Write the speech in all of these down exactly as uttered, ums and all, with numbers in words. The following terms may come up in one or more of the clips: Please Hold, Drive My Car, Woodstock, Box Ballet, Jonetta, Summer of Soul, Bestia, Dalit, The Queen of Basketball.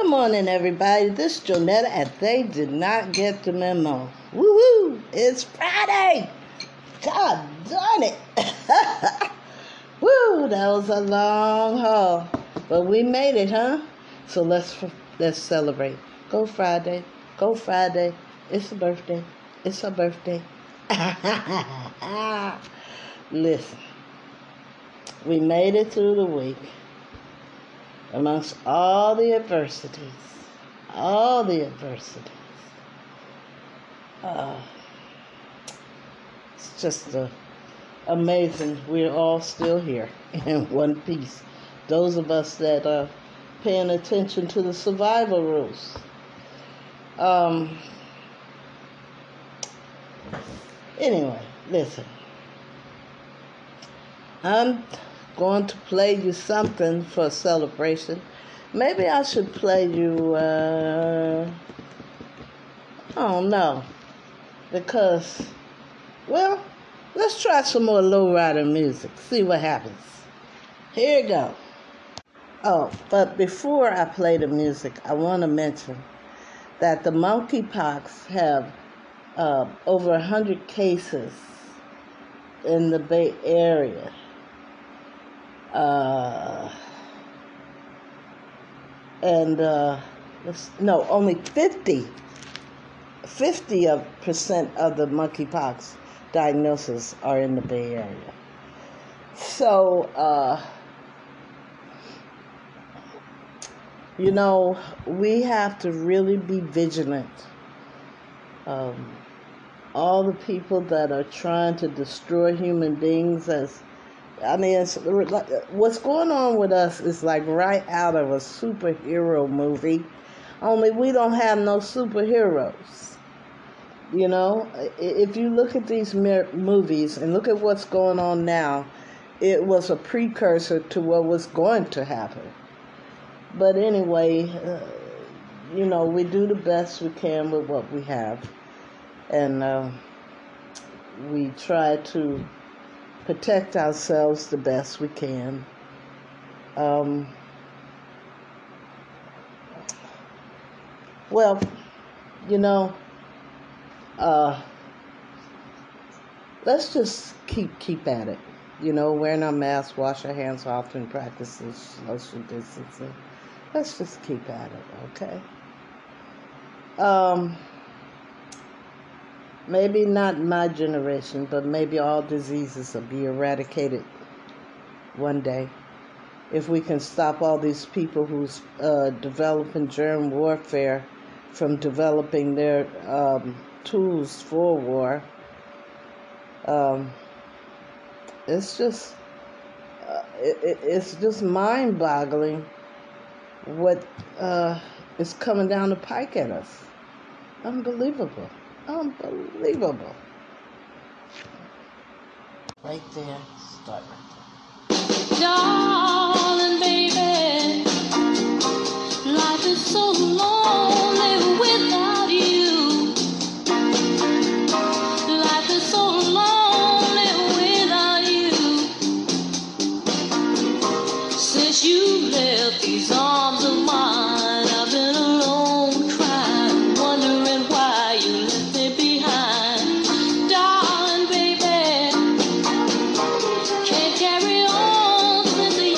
Good morning, everybody. This is Jonetta, and they did not get the memo. Woohoo! It's Friday! God darn it! Woo! That was a long haul, but we made it, huh? So let's let's celebrate. Go Friday! Go Friday! It's a birthday! It's a birthday! Listen, we made it through the week. Amongst all the adversities, all the adversities, uh, it's just uh, amazing. We're all still here in one piece. Those of us that are paying attention to the survival rules. Um. Anyway, listen. I'm going to play you something for a celebration. Maybe I should play you, uh, I don't know, because, well, let's try some more lowrider music, see what happens. Here you go. Oh, but before I play the music, I want to mention that the monkeypox have uh, over one hundred cases in the Bay Area. Uh, and, uh, no, only fifty percent of the monkeypox diagnoses are in the Bay Area. So, uh, you know, we have to really be vigilant. Um, all the people that are trying to destroy human beings as I mean, it's, what's going on with us is like right out of a superhero movie, only we don't have no superheroes. You know, if you look at these movies and look at what's going on now, it was a precursor to what was going to happen. But anyway, uh, you know, we do the best we can with what we have. And uh, we try to protect ourselves the best we can. Um, well, you know, uh, let's just keep keep at it. You know, wearing our masks, wash our hands often, practice social distancing. Let's just keep at it, okay? Um, Maybe not my generation, but maybe all diseases will be eradicated one day. If we can stop all these people who's uh, developing germ warfare from developing their um, tools for war, um, it's just uh, it, it's just mind-boggling what uh, is coming down the pike at us. Unbelievable. Unbelievable. Right there. Start right there. Darling, baby, life is so lonely without you. Life is so lonely without you. Since you left these arms of mine, I've been alone, crying, wondering why you left. Darling, baby, can't carry on with the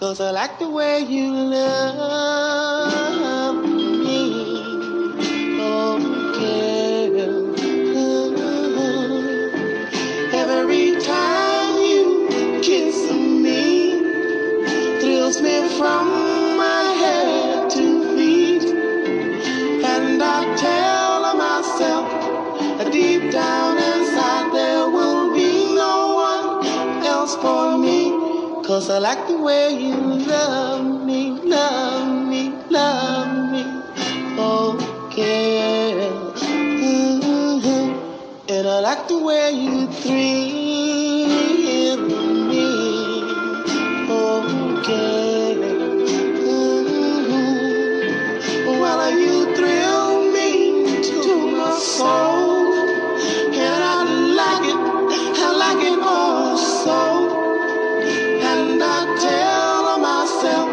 'Cause I like the way you love me, oh girl. Every time you kiss me, thrills me from my head to feet, and I tell myself deep down inside there will be no one else for me. 'Cause I like the way you love me, love me, love me, oh girl. Mm-hmm. And I like the way you thrill me, oh girl. Mm-hmm. Well, you thrill me to my soul, and I like it, I like it all so. Tell myself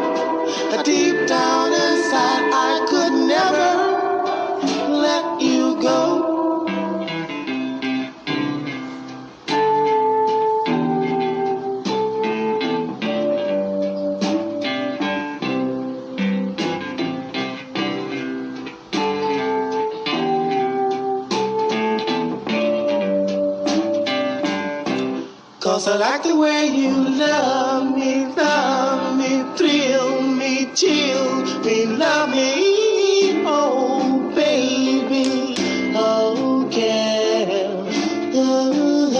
deep down inside I could never let you go. Cause I like the way you love me, love me, thrill me, chill me, love me, oh baby, oh girl, uh,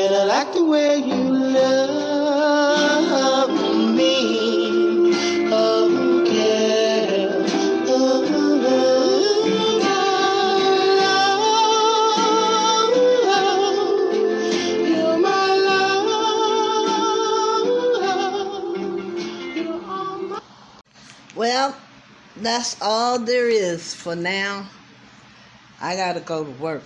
and I like the way you love me, oh girl, uh, love, that's all there is for now. I gotta go to work.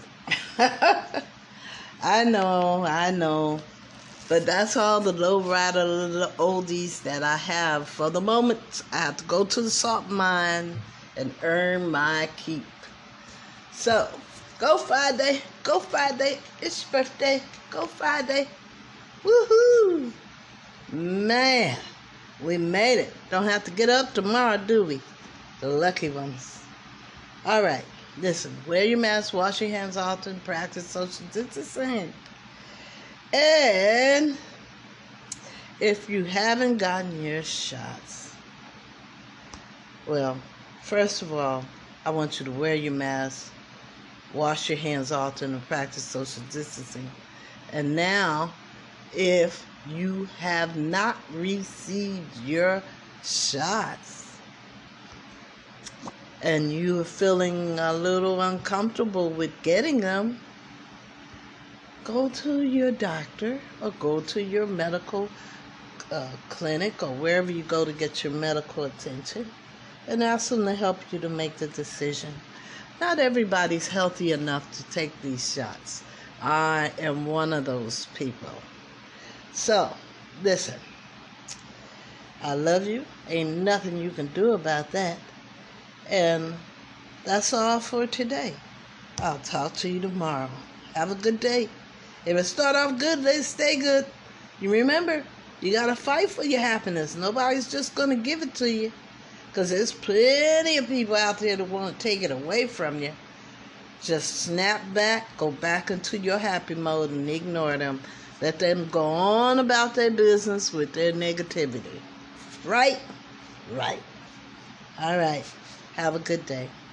I know, I know. But that's all the lowrider little oldies that I have for the moment. I have to go to the salt mine and earn my keep. So, go Friday, go Friday. It's your birthday, go Friday. Woohoo! Man, we made it. Don't have to get up tomorrow, do we? The lucky ones. All right, listen, wear your mask, wash your hands often, practice social distancing. And if you haven't gotten your shots, well, first of all, I want you to wear your mask, wash your hands often, and practice social distancing. And now, if you have not received your shots and you are feeling a little uncomfortable with getting them, go to your doctor or go to your medical uh, clinic or wherever you go to get your medical attention and ask them to help you to make the decision. Not everybody's healthy enough to take these shots. I am one of those people. So, listen, I love you. Ain't nothing you can do about that. And that's all for today. I'll talk to you tomorrow. Have a good day. If it start off good, let it stay good. You remember, you got to fight for your happiness. Nobody's just going to give it to you, because there's plenty of people out there that want to take it away from you. Just snap back, go back into your happy mode and ignore them. Let them go on about their business with their negativity. Right? Right. All right. Have a good day.